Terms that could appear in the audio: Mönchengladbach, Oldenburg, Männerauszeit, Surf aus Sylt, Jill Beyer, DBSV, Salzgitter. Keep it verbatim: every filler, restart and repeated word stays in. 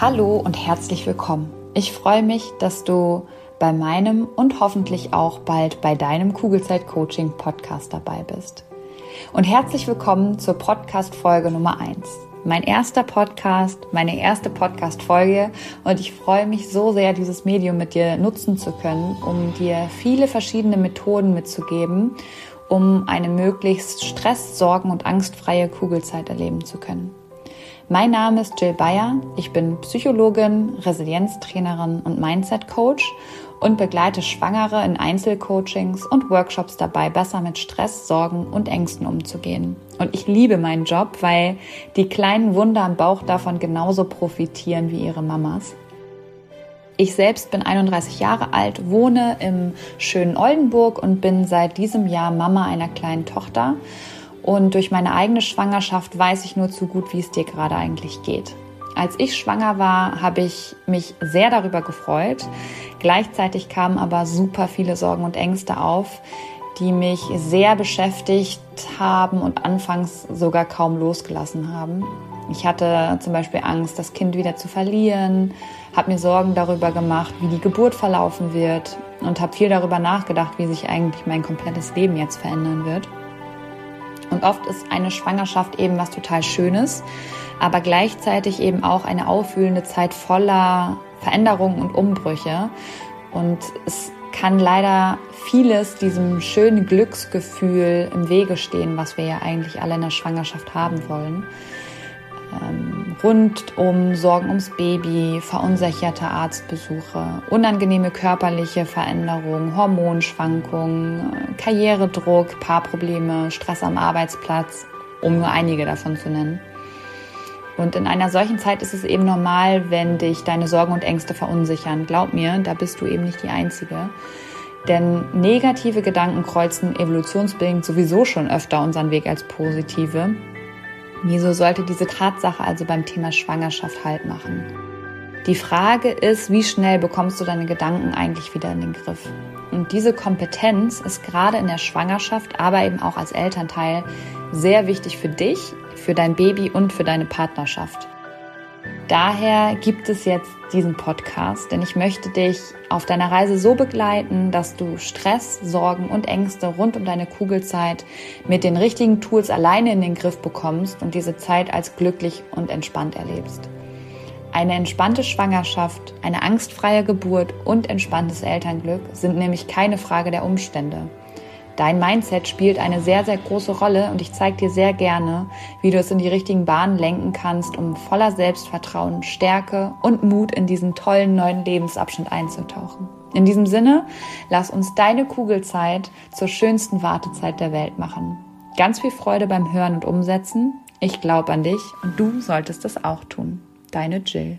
Hallo und herzlich willkommen. Ich freue mich, dass du bei meinem und hoffentlich auch bald bei deinem Kugelzeit Coaching Podcast dabei bist. Und herzlich willkommen zur Podcast-Folge Nummer eins. Mein erster Podcast, meine erste Podcast-Folge, und ich freue mich so sehr, dieses Medium mit dir nutzen zu können, um dir viele verschiedene Methoden mitzugeben, um eine möglichst stress-, sorgen- und angstfreie Kugelzeit erleben zu können. Mein Name ist Jill Beyer, ich bin Psychologin, Resilienztrainerin und Mindset-Coach und begleite Schwangere in Einzelcoachings und Workshops dabei, besser mit Stress, Sorgen und Ängsten umzugehen. Und ich liebe meinen Job, weil die kleinen Wunder am Bauch davon genauso profitieren wie ihre Mamas. Ich selbst bin einunddreißig Jahre alt, wohne im schönen Oldenburg und bin seit diesem Jahr Mama einer kleinen Tochter. Und durch meine eigene Schwangerschaft weiß ich nur zu gut, wie es dir gerade eigentlich geht. Als ich schwanger war, habe ich mich sehr darüber gefreut. Gleichzeitig kamen aber super viele Sorgen und Ängste auf, die mich sehr beschäftigt haben und anfangs sogar kaum losgelassen haben. Ich hatte zum Beispiel Angst, das Kind wieder zu verlieren, habe mir Sorgen darüber gemacht, wie die Geburt verlaufen wird, und habe viel darüber nachgedacht, wie sich eigentlich mein komplettes Leben jetzt verändern wird. Und oft ist eine Schwangerschaft eben was total Schönes, aber gleichzeitig eben auch eine aufwühlende Zeit voller Veränderungen und Umbrüche. Und es kann leider vieles diesem schönen Glücksgefühl im Wege stehen, was wir ja eigentlich alle in der Schwangerschaft haben wollen. Ähm, rund um Sorgen ums Baby, verunsicherte Arztbesuche, unangenehme körperliche Veränderungen, Hormonschwankungen, Karrieredruck, Paarprobleme, Stress am Arbeitsplatz, um nur einige davon zu nennen. Und in einer solchen Zeit ist es eben normal, wenn dich deine Sorgen und Ängste verunsichern. Glaub mir, da bist du eben nicht die Einzige. Denn negative Gedanken kreuzen evolutionsbedingt sowieso schon öfter unseren Weg als positive. Wieso sollte diese Tatsache also beim Thema Schwangerschaft Halt machen? Die Frage ist, wie schnell bekommst du deine Gedanken eigentlich wieder in den Griff? Und diese Kompetenz ist gerade in der Schwangerschaft, aber eben auch als Elternteil sehr wichtig für dich, für dein Baby und für deine Partnerschaft. Daher gibt es jetzt diesen Podcast, denn ich möchte dich auf deiner Reise so begleiten, dass du Stress, Sorgen und Ängste rund um deine Kugelzeit mit den richtigen Tools alleine in den Griff bekommst und diese Zeit als glücklich und entspannt erlebst. Eine entspannte Schwangerschaft, eine angstfreie Geburt und entspanntes Elternglück sind nämlich keine Frage der Umstände. Dein Mindset spielt eine sehr, sehr große Rolle, und ich zeige dir sehr gerne, wie du es in die richtigen Bahnen lenken kannst, um voller Selbstvertrauen, Stärke und Mut in diesen tollen neuen Lebensabschnitt einzutauchen. In diesem Sinne, lass uns deine Kugelzeit zur schönsten Wartezeit der Welt machen. Ganz viel Freude beim Hören und Umsetzen. Ich glaube an dich und du solltest das auch tun. Deine Jill.